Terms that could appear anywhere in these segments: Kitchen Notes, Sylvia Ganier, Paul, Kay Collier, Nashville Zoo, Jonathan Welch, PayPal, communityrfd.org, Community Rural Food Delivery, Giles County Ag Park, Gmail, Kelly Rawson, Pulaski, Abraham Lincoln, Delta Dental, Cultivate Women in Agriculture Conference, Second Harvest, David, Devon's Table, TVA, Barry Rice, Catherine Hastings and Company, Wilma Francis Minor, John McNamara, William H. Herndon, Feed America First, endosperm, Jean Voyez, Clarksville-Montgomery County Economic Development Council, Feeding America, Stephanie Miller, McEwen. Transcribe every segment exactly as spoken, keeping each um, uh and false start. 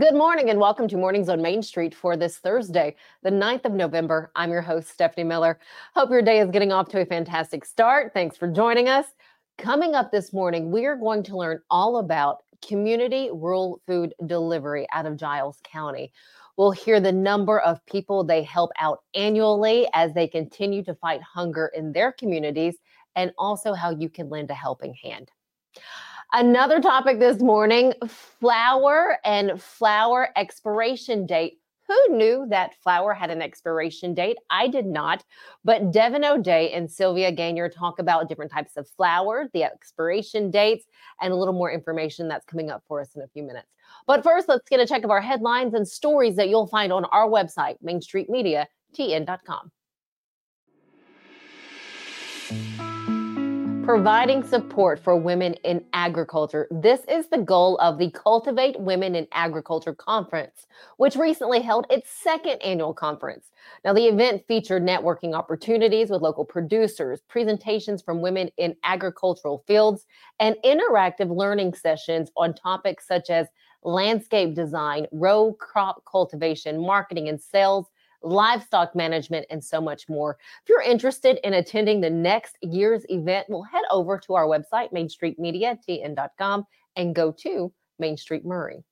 Good morning and welcome to Mornings on Main Street for this Thursday, the ninth of November. I'm your host, Stephanie Miller. Hope your day is getting off to a fantastic start. Thanks for joining us. Coming up this morning, we are going to learn all about community rural food delivery out of Giles County. We'll hear the number of people they help out annually as they continue to fight hunger in their communities, and also how you can lend a helping hand. Another topic this morning, flour and flour expiration date. Who knew that flour had an expiration date? I did not, but Devon O'Day and Sylvia Ganier talk about different types of flour, the expiration dates, and a little more information that's coming up for us in a few minutes. But first, let's get a check of our headlines and stories that you'll find on our website, Main Street Media T N dot com. Providing support for women in agriculture. This is the goal of the Cultivate Women in Agriculture Conference, which recently held its second annual conference. Now, the event featured networking opportunities with local producers, presentations from women in agricultural fields, and interactive learning sessions on topics such as landscape design, row crop cultivation, marketing and sales, livestock management, and so much more. If you're interested in attending the next year's event, we'll head over to our website, Main Street Media T N dot com, and go to Main Street Murray.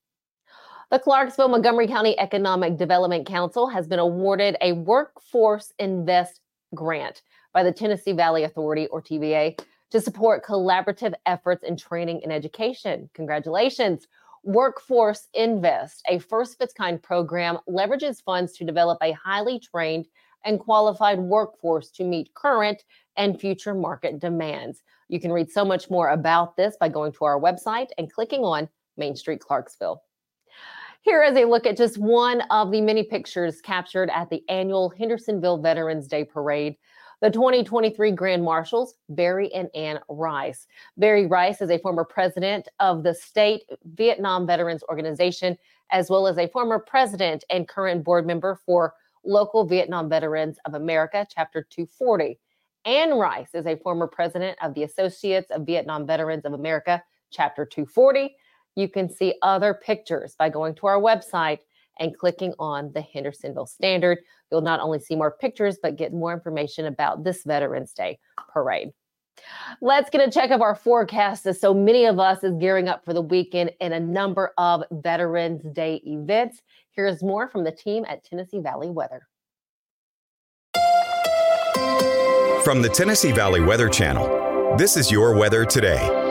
The Clarksville-Montgomery County Economic Development Council has been awarded a Workforce Invest grant by the Tennessee Valley Authority, or T V A, to support collaborative efforts in training and education. Congratulations. Workforce Invest, a first of its kind program, leverages funds to develop a highly trained and qualified workforce to meet current and future market demands. You can read so much more about this by going to our website and clicking on Main Street Clarksville. Here is a look at just one of the many pictures captured at the annual Hendersonville Veterans Day Parade. The twenty twenty-three Grand Marshals, Barry and Ann Rice. Barry Rice is a former president of the State Vietnam Veterans Organization, as well as a former president and current board member for Local Vietnam Veterans of America, Chapter two forty. Ann Rice is a former president of the Associates of Vietnam Veterans of America, Chapter two forty. You can see other pictures by going to our website and clicking on the Hendersonville Standard. You'll not only see more pictures, but get more information about this Veterans Day parade. Let's get a check of our forecast, as so many of us is gearing up for the weekend in a number of Veterans Day events. Here's more from the team at Tennessee Valley Weather. From the Tennessee Valley Weather Channel, this is your weather today.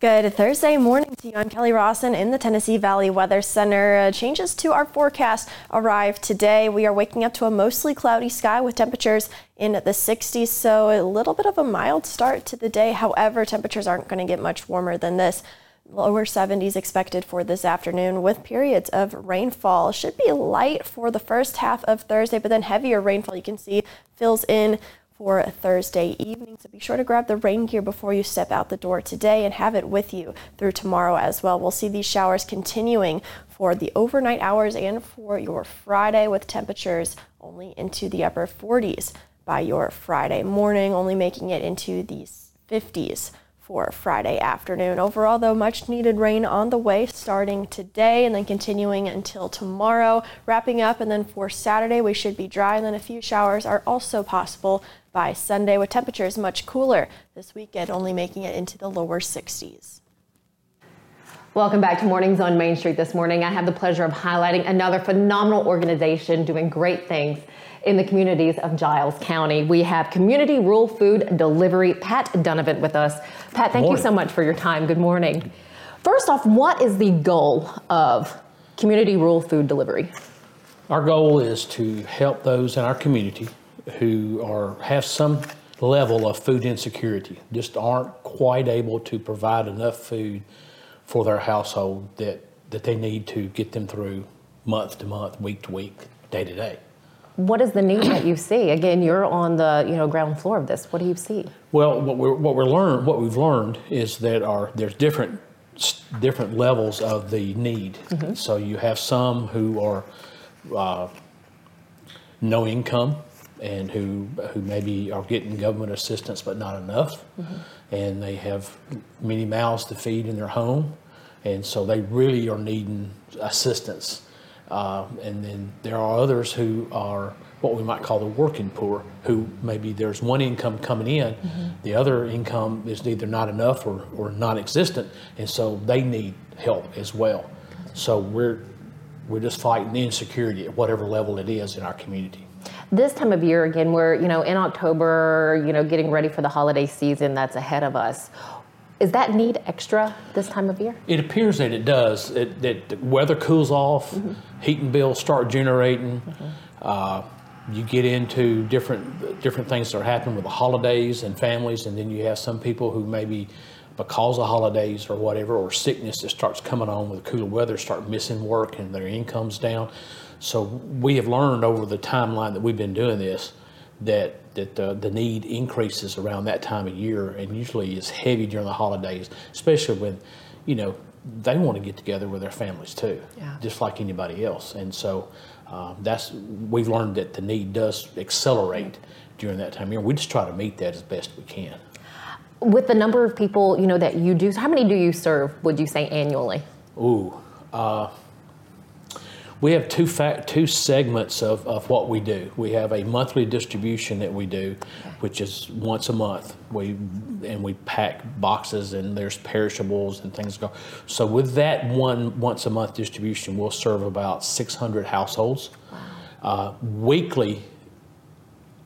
Good Thursday morning to you. I'm Kelly Rawson in the Tennessee Valley Weather Center. Uh, changes to our forecast arrive today. We are waking up to a mostly cloudy sky with temperatures in the sixties, so a little bit of a mild start to the day. However, temperatures aren't going to get much warmer than this. Lower seventies expected for this afternoon with periods of rainfall. Should be light for the first half of Thursday, but then heavier rainfall, you can see, fills in for Thursday evening, so be sure to grab the rain gear before you step out the door today and have it with you through tomorrow as well. We'll see these showers continuing for the overnight hours and for your Friday, with temperatures only into the upper forties by your Friday morning, only making it into the fifties for Friday afternoon. Overall, though, much needed rain on the way starting today and then continuing until tomorrow, wrapping up, and then for Saturday we should be dry, and then a few showers are also possible by Sunday, with temperatures much cooler this weekend, only making it into the lower sixties. Welcome back to Mornings on Main Street this morning. I have the pleasure of highlighting another phenomenal organization doing great things in the communities of Giles County. We have Community Rural Food Delivery, Pat Dunnavant, with us. Pat, thank you so much for your time. Good morning. First off, what is the goal of Community Rural Food Delivery? Our goal is to help those in our community who are have some level of food insecurity, just aren't quite able to provide enough food for their household that, that they need to get them through month to month, week to week, day to day. What is the need that you see? Again, you're on the you know ground floor of this. What do you see? Well, what we're what we're learned what we've learned is that our there's different different levels of the need. Mm-hmm. So you have some who are uh, no income. and who who maybe are getting government assistance but not enough, mm-hmm. and they have many mouths to feed in their home, and so they really are needing assistance. Uh, and then there are others who are what we might call the working poor, who maybe there's one income coming in, mm-hmm. the other income is either not enough or, or non-existent, and so they need help as well. Gotcha. So we're we're just fighting the insecurity at whatever level it is in our community. This time of year, again, we're, you know, in October, you know, getting ready for the holiday season that's ahead of us. Is that need extra this time of year? It appears that it does. It, that the weather cools off, mm-hmm. heat and bills start generating. Mm-hmm. Uh, you get into different different things that are happening with the holidays and families, and then you have some people who maybe because of holidays or whatever, or sickness that starts coming on with the cooler weather, start missing work and their income's down. So we have learned over the timeline that we've been doing this that that uh, the need increases around that time of year, and usually is heavy during the holidays, especially when, you know, they want to get together with their families too, yeah. just like anybody else. And so uh, that's we've learned that the need does accelerate during that time of year. We just try to meet that as best we can. With the number of people, you know, that you do, how many do you serve, would you say, annually? Ooh, uh, we have two fact, two segments of, of what we do. We have a monthly distribution that we do, which is once a month. We and we pack boxes, and there's perishables and things go. So with that one once a month distribution, we'll serve about six hundred households. Wow. uh, weekly.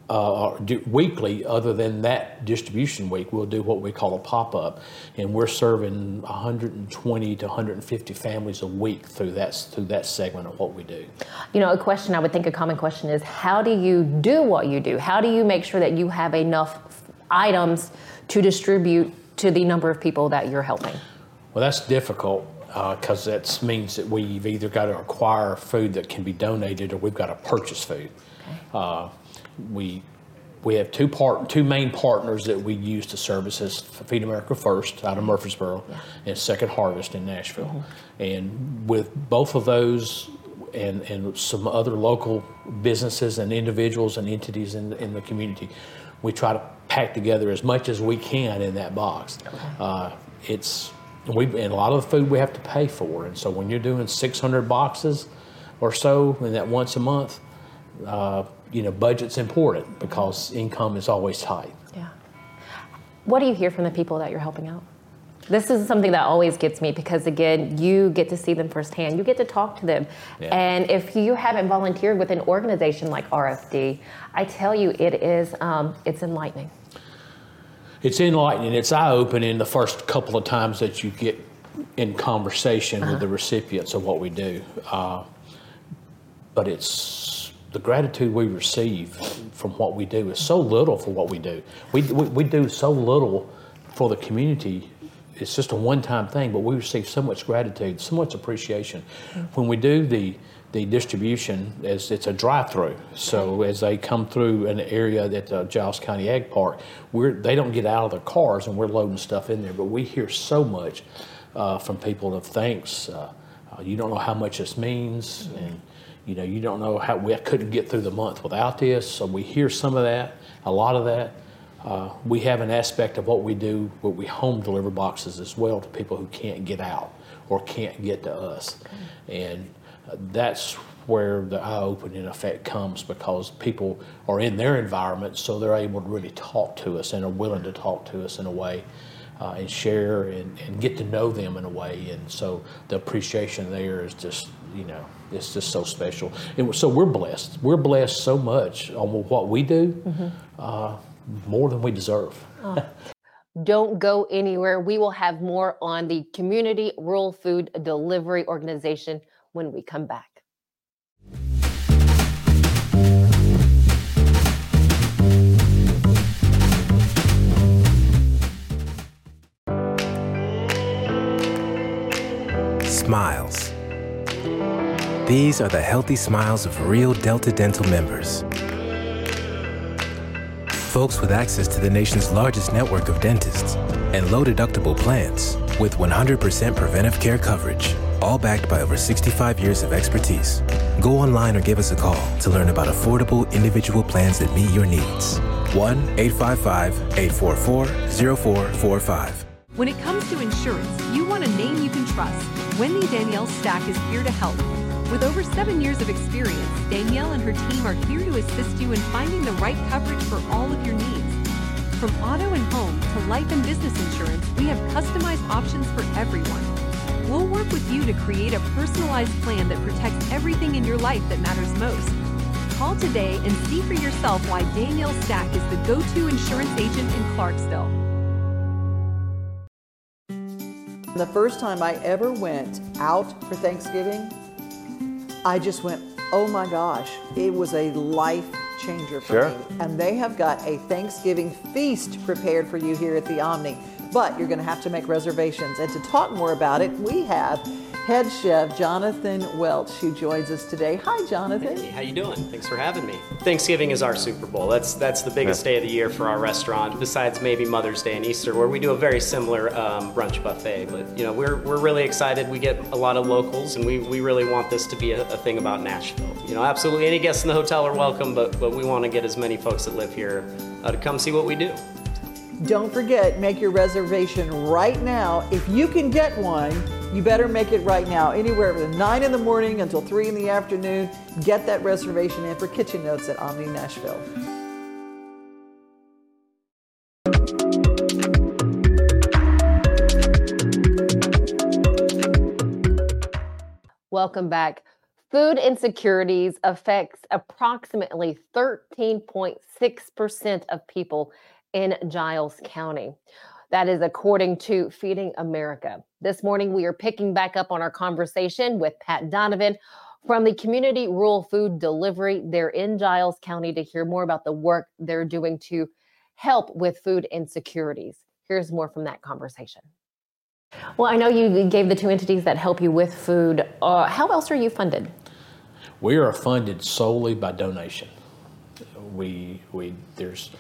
Uh, do, weekly, other than that distribution week, we'll do what we call a pop-up, and we're serving one hundred twenty to one hundred fifty families a week through that through that segment of what we do. You know, a question I would think a common question is, how do you do what you do? How do you make sure that you have enough items to distribute to the number of people that you're helping? Well, that's difficult. Because uh, that means that we've either got to acquire food that can be donated, or we've got to purchase food. Okay. Uh, we we have two part two main partners that we use to services: Feed America First out of Murfreesboro, yeah. and Second Harvest in Nashville. Mm-hmm. And with both of those, and and some other local businesses and individuals and entities in in the community, we try to pack together as much as we can in that box. Okay. Uh, it's We, and a lot of the food we have to pay for, and so when you're doing six hundred boxes or so in that once a month, uh, you know, budget's important because income is always tight. Yeah. What do you hear from the people that you're helping out? This is something that always gets me because, again, you get to see them firsthand. You get to talk to them. Yeah. And if you haven't volunteered with an organization like R F D, I tell you, it is, um, it's enlightening. It's enlightening. It's eye-opening the first couple of times that you get in conversation uh-huh. with the recipients of what we do. Uh, but it's the gratitude we receive from what we do is so little for what we do. We, we, we do so little for the community. It's just a one-time thing, but we receive so much gratitude, so much appreciation. Mm-hmm. When we do the the distribution, as it's a drive-through, so as they come through an area that uh, Giles County Ag Park, we're they don't get out of their cars and we're loading stuff in there. But we hear so much uh, from people of thanks. Uh, you don't know how much this means, mm-hmm. and you know you don't know how we I couldn't get through the month without this. So we hear some of that, a lot of that. Uh, we have an aspect of what we do, where we home deliver boxes as well to people who can't get out or can't get to us. Okay. And uh, that's where the eye-opening effect comes, because people are in their environment, so they're able to really talk to us and are willing to talk to us in a way uh, and share and, and get to know them in a way. And so the appreciation there is just, you know, it's just so special. And so we're blessed. We're blessed so much on what we do. Mm-hmm. Uh, more than we deserve. Oh. Don't go anywhere. We will have more on the Community Rural Food Delivery Organization when we come back. Smiles. These are the healthy smiles of real Delta Dental members. Folks with access to the nation's largest network of dentists and low deductible plans with one hundred percent preventive care coverage. all backed by over sixty-five years of expertise. Go online or give us a call to learn about affordable individual plans that meet your needs. one eight five five, eight four four, zero four four five. When it comes to insurance, you want a name you can trust. Wendy Danielle Stack is here to help. With over seven years of experience, Danielle and her team are here to assist you in finding the right coverage for all of your needs. From auto and home to life and business insurance, we have customized options for everyone. We'll work with you to create a personalized plan that protects everything in your life that matters most. Call today and see for yourself why Danielle Stack is the go-to insurance agent in Clarksville. The first time I ever went out for Thanksgiving, I just went, oh my gosh, it was a life changer for sure. me. And they have got a Thanksgiving feast prepared for you here at the Omni, but you're going to have to make reservations. And to talk more about it, we have head chef Jonathan Welch, who joins us today. Hi, Jonathan. Hey, how you doing? Thanks for having me. Thanksgiving is our Super Bowl. That's that's the biggest yeah. day of the year for our restaurant, besides maybe Mother's Day and Easter, where we do a very similar um, brunch buffet. But you know, we're we're really excited. We get a lot of locals, and we, we really want this to be a, a thing about Nashville. You know, absolutely any guests in the hotel are welcome, but but we want to get as many folks that live here uh, to come see what we do. Don't forget, make your reservation right now. If you can get one, you better make it right now. Anywhere from nine in the morning until three in the afternoon, get that reservation in for Kitchen Notes at Omni Nashville. Welcome back. Food insecurities affects approximately thirteen point six percent of people in Giles County. That is according to Feeding America. This morning, we are picking back up on our conversation with Pat Dunnavant from the Community Rural Food Delivery. They're in Giles County to hear more about the work they're doing to help with food insecurities. Here's more from that conversation. Well, I know you gave the two entities that help you with food. Uh, how else are you funded? We are funded solely by donation. We, we, there's...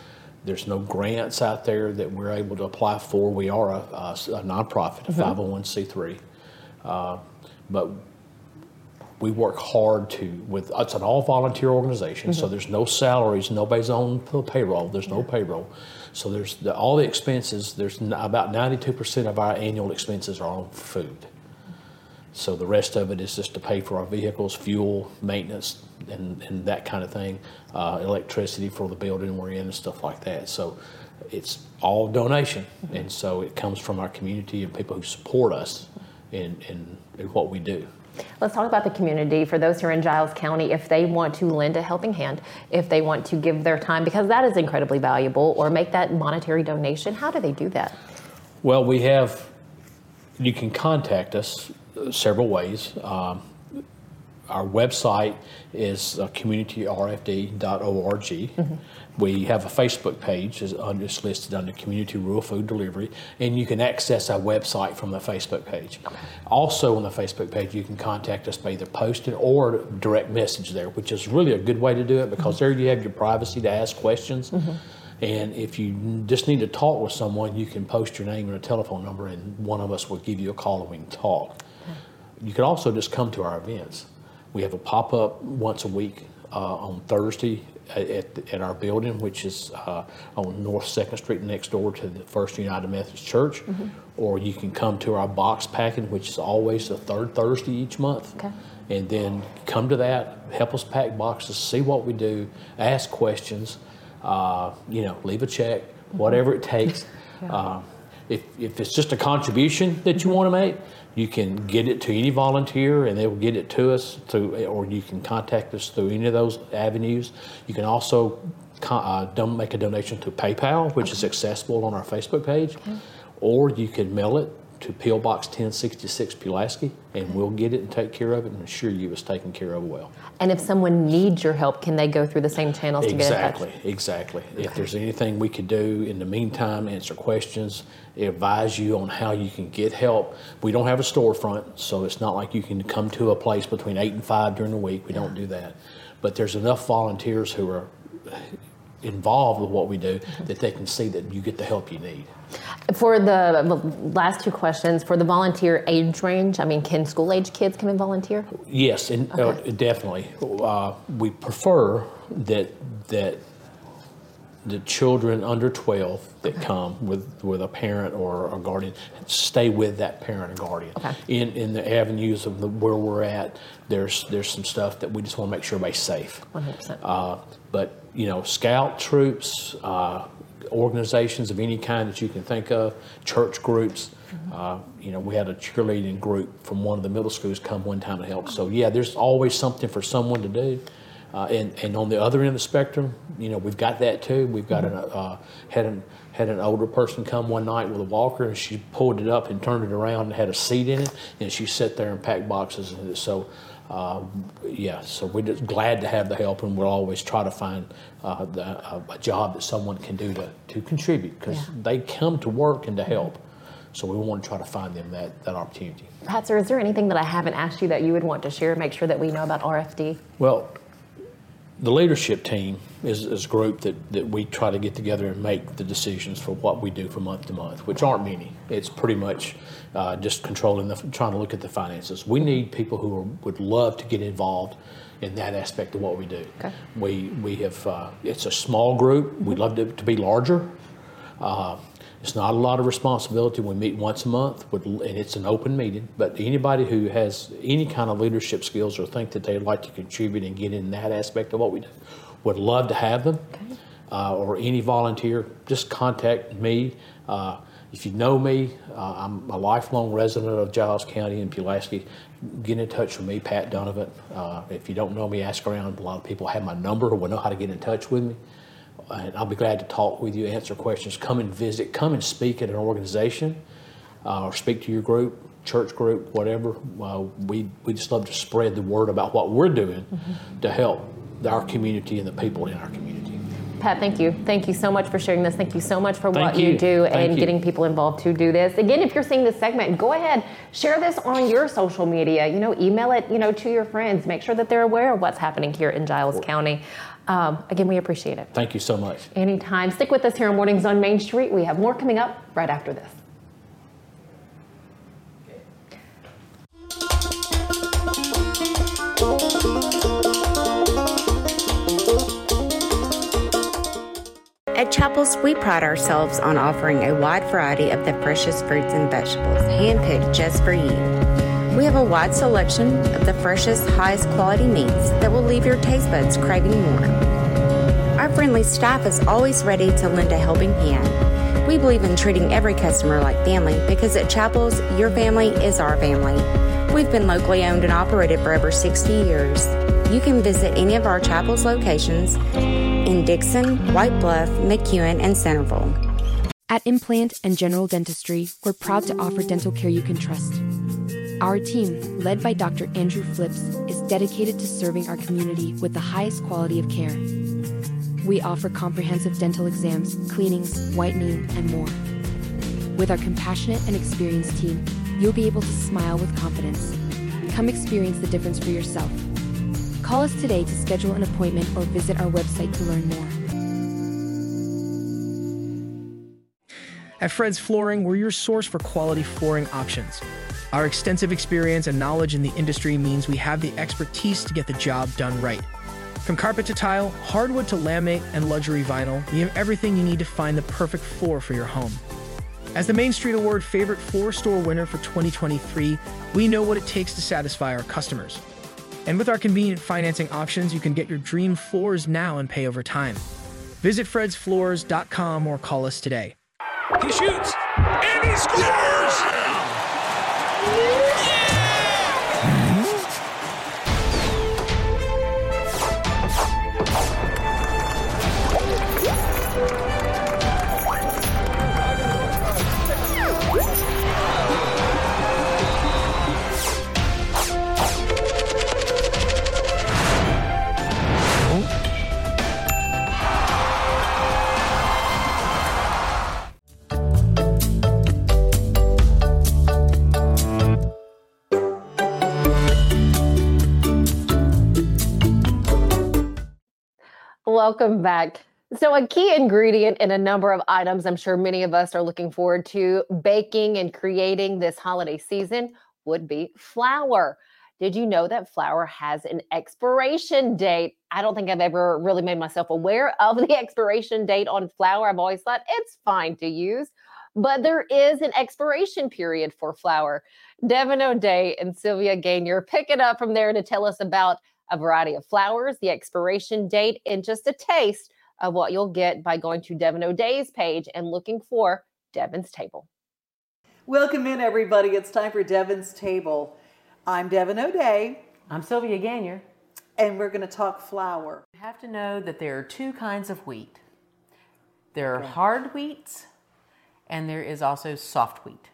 There's no grants out there that we're able to apply for. We are a, a, a nonprofit, a five oh one c three. Uh, but we work hard to, with it's an all-volunteer organization, mm-hmm. so there's no salaries, nobody's on the payroll, there's no yeah. payroll. So there's the, all the expenses, there's n- about ninety-two percent of our annual expenses are on food. Mm-hmm. So the rest of it is just to pay for our vehicles, fuel, maintenance, And, and that kind of thing, uh, electricity for the building we're in and stuff like that. So it's all donation. Mm-hmm. And so it comes from our community and people who support us in, in, in what we do. Let's talk about the community. For those who are in Giles County, if they want to lend a helping hand, if they want to give their time, because that is incredibly valuable, or make that monetary donation, how do they do that? Well, we have, you can contact us several ways. Um, Our website is uh, community r f d dot org. Mm-hmm. We have a Facebook page is under, it's listed under Community Rural Food Delivery, and you can access our website from the Facebook page. Okay. Also on the Facebook page, you can contact us by either posting or direct message there, which is really a good way to do it because mm-hmm. there you have your privacy to ask questions. Mm-hmm. And if you just need to talk with someone, you can post your name and a telephone number, and one of us will give you a call and we can talk. Okay. You can also just come to our events. We have a pop-up once a week uh, on Thursday at, at our building, which is uh, on North Second Street next door to the First United Methodist Church. Mm-hmm. Or you can come to our box packing, which is always the third Thursday each month. Okay. And then come to that, help us pack boxes, see what we do, ask questions, uh, you know, leave a check, mm-hmm. whatever it takes. yeah. uh, if, if it's just a contribution that you mm-hmm. want to make, you can get it to any volunteer and they will get it to us through, or you can contact us through any of those avenues. You can also con- uh, don- make a donation to PayPal, which okay. is accessible on our Facebook page, okay. or you can mail it to P O Box ten sixty-six Pulaski, and okay. we'll get it and take care of it and ensure you it's taken care of well. And if someone needs your help, can they go through the same channels exactly, to get it? Exactly, exactly. Okay. If there's anything we could do in the meantime, answer questions, advise you on how you can get help. We don't have a storefront, so it's not like you can come to a place between eight and five during the week. We yeah. don't do that. But there's enough volunteers who are involved with what we do, that they can see that you get the help you need. For the last two questions, for the volunteer age range, I mean, can school age kids come and volunteer? Yes, and okay. uh, definitely. Uh, we prefer that that the children under twelve that come with, with a parent or a guardian stay with that parent and guardian. Okay. In in the avenues of the, where we're at, there's there's some stuff that we just want to make sure everybody's safe. one hundred percent. Uh, but you know, scout troops, uh, organizations of any kind that you can think of, church groups. Mm-hmm. Uh, you know, we had a cheerleading group from one of the middle schools come one time and help. So yeah, there's always something for someone to do. Uh, and, and on the other end of the spectrum, you know, we've got that too. We've got an, uh, had an had an older person come one night with a walker, and she pulled it up and turned it around and had a seat in it, and she sat there and packed boxes. And so, uh, yeah, so we're just glad to have the help, and we'll always try to find uh, the, uh, a job that someone can do to, to contribute, because yeah. they come to work and to help. So we want to try to find them that, that opportunity. Pat, sir, is there anything that I haven't asked you that you would want to share, make sure that we know about R F D? Well, the leadership team is, is a group that, that we try to get together and make the decisions for what we do from month to month, which aren't many. It's pretty much uh, just controlling, the, trying to look at the finances. We need people who are, would love to get involved in that aspect of what we do. Okay. We we have, uh, it's a small group. We'd love to, to be larger. Uh, It's not a lot of responsibility. We meet once a month, with, and it's an open meeting. But anybody who has any kind of leadership skills or think that they'd like to contribute and get in that aspect of what we do, would love to have them. Okay. Uh, or any volunteer, just contact me. Uh, if you know me, uh, I'm a lifelong resident of Giles County in Pulaski. Get in touch with me, Pat Dunnavant. Uh, if you don't know me, ask around. A lot of people have my number or will know how to get in touch with me. And I'll be glad to talk with you, answer questions, come and visit, come and speak at an organization, uh, or speak to your group, church group, whatever. Uh, we we just love to spread the word about what we're doing mm-hmm. to help our community and the people in our community. Pat, thank you. Thank you so much for sharing this. Thank you so much for thank what you, you do thank and you. Getting people involved to do this. Again, if you're seeing this segment, go ahead, share this on your social media. You know, email it, you know, to your friends. Make sure that they're aware of what's happening here in Giles County. Um, again, we appreciate it. Thank you so much. Anytime. Stick with us here on Mornings on Main Street. We have more coming up right after this. At Chapels, we pride ourselves on offering a wide variety of the freshest fruits and vegetables, handpicked just for you. We have a wide selection of the freshest, highest quality meats that will leave your taste buds craving more. Our friendly staff is always ready to lend a helping hand. We believe in treating every customer like family, because at Chapels, your family is our family. We've been locally owned and operated for over sixty years. You can visit any of our Chapels locations in Dixon, White Bluff, McEwen, and Centerville. At Implant and General Dentistry, we're proud to offer dental care you can trust. Our team, led by Doctor Andrew Flips, is dedicated to serving our community with the highest quality of care. We offer comprehensive dental exams, cleanings, whitening, and more. With our compassionate and experienced team, you'll be able to smile with confidence. Come experience the difference for yourself. Call us today to schedule an appointment or visit our website to learn more. At Fred's Flooring, we're your source for quality flooring options. Our extensive experience and knowledge in the industry means we have the expertise to get the job done right. From carpet to tile, hardwood to laminate, and luxury vinyl, we have everything you need to find the perfect floor for your home. As the Main Street Award Favorite Floor Store winner for twenty twenty-three, we know what it takes to satisfy our customers. And with our convenient financing options, you can get your dream floors now and pay over time. Visit freds floors dot com or call us today. He shoots, and he scores! Yeah! Welcome back. So a key ingredient in a number of items I'm sure many of us are looking forward to baking and creating this holiday season would be flour. Did you know that flour has an expiration date? I don't think I've ever really made myself aware of the expiration date on flour. I've always thought it's fine to use, but there is an expiration period for flour. Devon O'Day and Sylvia Ganier pick it up from there to tell us about a variety of flours, the expiration date, and just a taste of what you'll get by going to Devon O'Day's page and looking for Devon's Table. Welcome in, everybody. It's time for Devon's Table. I'm Devon O'Day. I'm Sylvia Ganier. And we're going to talk flour. You have to know that there are two kinds of wheat. There are okay. hard wheats, and there is also soft wheat.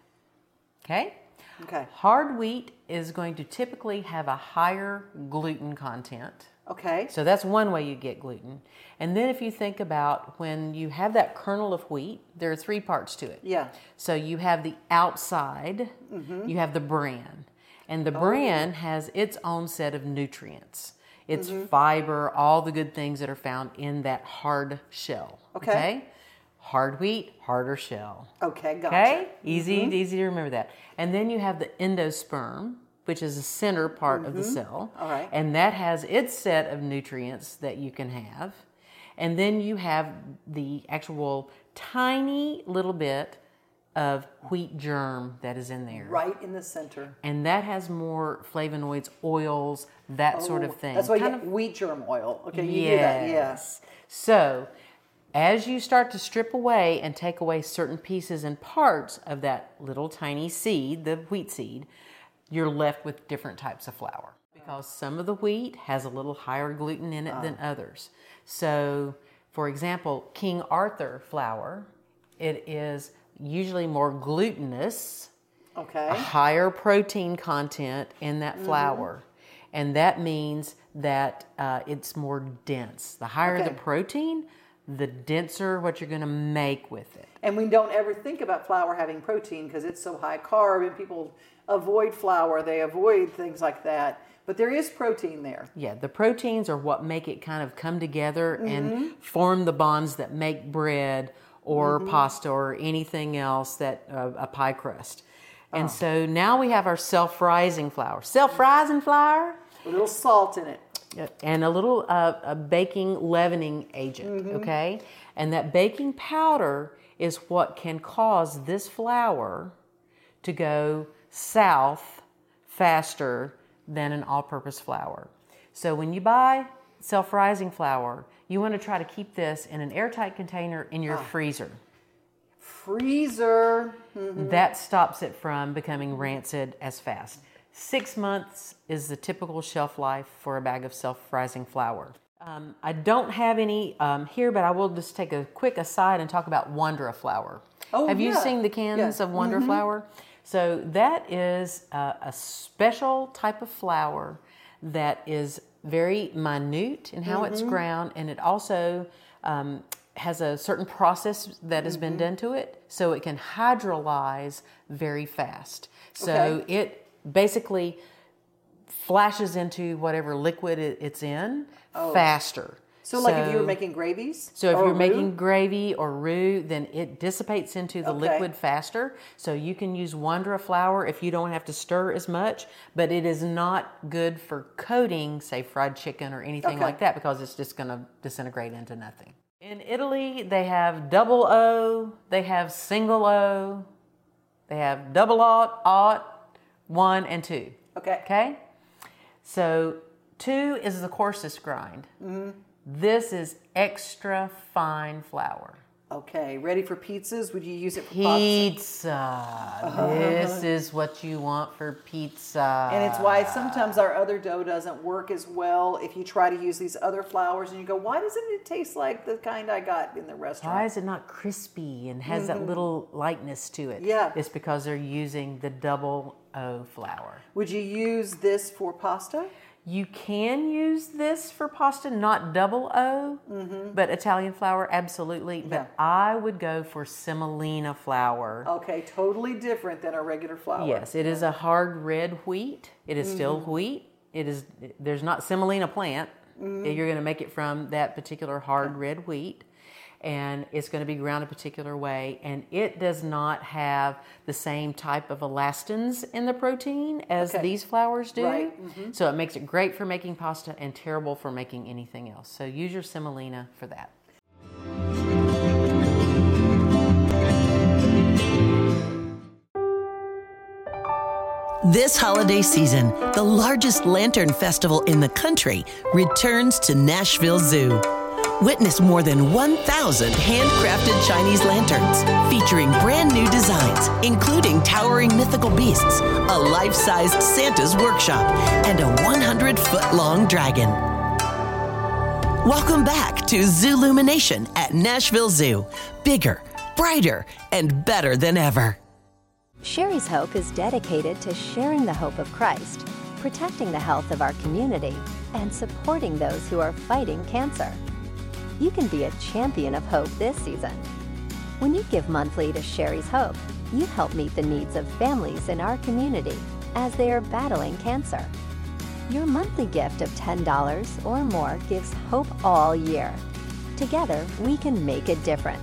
Okay? Okay. Hard wheat is going to typically have a higher gluten content. Okay. So that's one way you get gluten. And then if you think about when you have that kernel of wheat, there are three parts to it. Yeah. So you have the outside, mm-hmm. you have the bran, and the oh. bran has its own set of nutrients. It's mm-hmm. fiber, all the good things that are found in that hard shell. Okay. Okay? Hard wheat, harder shell. Okay, gotcha. Okay? Easy, mm-hmm. easy to remember that. And then you have the endosperm, which is the center part mm-hmm. of the cell. All right. And that has its set of nutrients that you can have. And then you have the actual tiny little bit of wheat germ that is in there. Right in the center. And that has more flavonoids, oils, that oh, sort of thing. That's why kind you of wheat germ oil. Okay, you yes. do that, yes. So as you start to strip away and take away certain pieces and parts of that little tiny seed, the wheat seed, you're left with different types of flour because some of the wheat has a little higher gluten in it oh. than others. So, for example, King Arthur flour, it is usually more glutinous, okay. a higher protein content in that flour. Mm-hmm. And that means that uh, it's more dense. The higher okay. the protein, the denser what you're going to make with it. And we don't ever think about flour having protein because it's so high carb and people avoid flour, they avoid things like that. But there is protein there. Yeah, the proteins are what make it kind of come together mm-hmm. and form the bonds that make bread or mm-hmm. pasta or anything else that uh, a pie crust. Oh. And so now we have our self-rising flour. Self-rising flour? A little salt in it. And a little uh, a baking leavening agent, mm-hmm. okay? And that baking powder is what can cause this flour to go south faster than an all-purpose flour. So when you buy self-rising flour, you want to try to keep this in an airtight container in your oh. freezer. Freezer. Mm-hmm. That stops it from becoming rancid as fast. Six months is the typical shelf life for a bag of self-rising flour. Um, I don't have any um, here, but I will just take a quick aside and talk about Wondra flour. Oh, have yeah. you seen the cans yeah. of Wondra mm-hmm. flour? So that is a, a special type of flour that is very minute in how mm-hmm. it's ground, and it also um, has a certain process that has mm-hmm. been done to it, so it can hydrolyze very fast. So okay. it basically flashes into whatever liquid it, it's in oh. faster. So, so like if you were making gravies? So if you're roux? making gravy or roux, then it dissipates into the okay. liquid faster. So you can use Wondra flour if you don't have to stir as much, but it is not good for coating, say, fried chicken or anything okay. like that because it's just going to disintegrate into nothing. In Italy, they have double O, they have single O, they have double aught, aught, one, and two. Okay. Okay? So two is the coarsest grind. Mm-hmm. This is extra fine flour. Okay, ready for pizzas? Would you use it for pizza? Pizza. This is what you want for pizza. And it's why sometimes our other dough doesn't work as well if you try to use these other flours and you go, why doesn't it taste like the kind I got in the restaurant? Why is it not crispy and has mm-hmm. that little lightness to it? Yeah. It's because they're using the double O flour. Would you use this for pasta? You can use this for pasta, not double O, mm-hmm. but Italian flour, absolutely. Yeah. But I would go for semolina flour. Okay, totally different than our regular flour. Yes, it is a hard red wheat. It is mm-hmm. still wheat. It is. There's not semolina plant. Mm-hmm. You're going to make it from that particular hard okay. red wheat. and it's going to be ground a particular way, and it does not have the same type of elastins in the protein as okay. these flours do. Right. Mm-hmm. So it makes it great for making pasta and terrible for making anything else. So use your semolina for that. This holiday season, the largest lantern festival in the country returns to Nashville Zoo. Witness more than one thousand handcrafted Chinese lanterns featuring brand new designs, including towering mythical beasts, a life-size Santa's workshop, and a one hundred foot long dragon. Welcome back to Zoolumination at Nashville Zoo. Bigger, brighter, and better than ever. Sherry's Hope is dedicated to sharing the hope of Christ, protecting the health of our community, and supporting those who are fighting cancer. You can be a champion of hope this season. When you give monthly to Sherry's Hope, you help meet the needs of families in our community as they are battling cancer. Your monthly gift of ten dollars or more gives hope all year. Together, we can make a difference.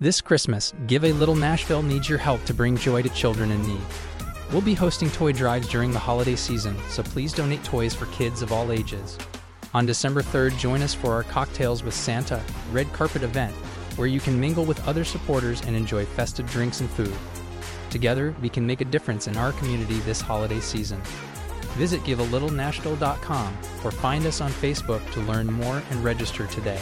This Christmas, Give a Little Nashville needs your help to bring joy to children in need. We'll be hosting toy drives during the holiday season, so please donate toys for kids of all ages. On December third, join us for our Cocktails with Santa red carpet event, where you can mingle with other supporters and enjoy festive drinks and food. Together, we can make a difference in our community this holiday season. Visit give a little nashville dot com or find us on Facebook to learn more and register today.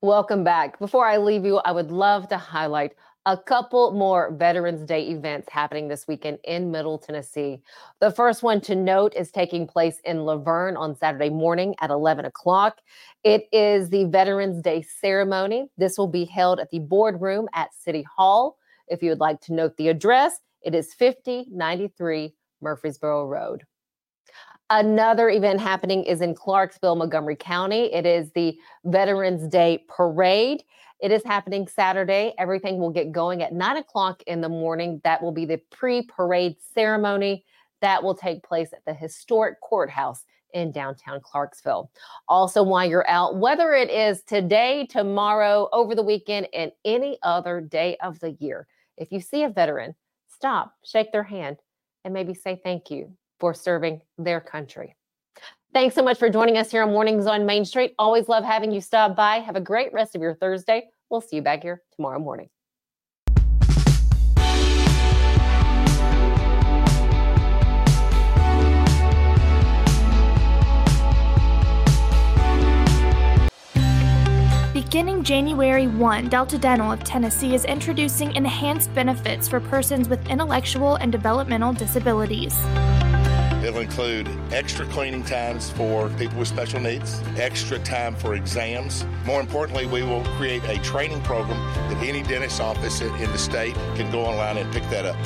Welcome back. Before I leave you, I would love to highlight a couple more Veterans Day events happening this weekend in Middle Tennessee. The first one to note is taking place in Laverne on Saturday morning at eleven o'clock. It is the Veterans Day ceremony. This will be held at the boardroom at City Hall. If you would like to note the address, it is fifty ninety-three Murfreesboro Road. Another event happening is in Clarksville-Montgomery County. It is the Veterans Day Parade. It is happening Saturday. Everything will get going at nine o'clock in the morning. That will be the pre-parade ceremony that will take place at the historic courthouse in downtown Clarksville. Also, while you're out, whether it is today, tomorrow, over the weekend, and any other day of the year, if you see a veteran, stop, shake their hand, and maybe say thank you for serving their country. Thanks so much for joining us here on Mornings on Main Street. Always love having you stop by. Have a great rest of your Thursday. We'll see you back here tomorrow morning. Beginning January first, Delta Dental of Tennessee is introducing enhanced benefits for persons with intellectual and developmental disabilities. It'll include extra cleaning times for people with special needs, extra time for exams. More importantly, we will create a training program that any dentist office in the state can go online and pick that up.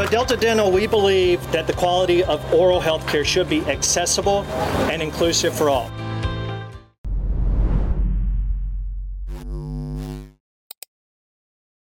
At Delta Dental, we believe that the quality of oral health care should be accessible and inclusive for all.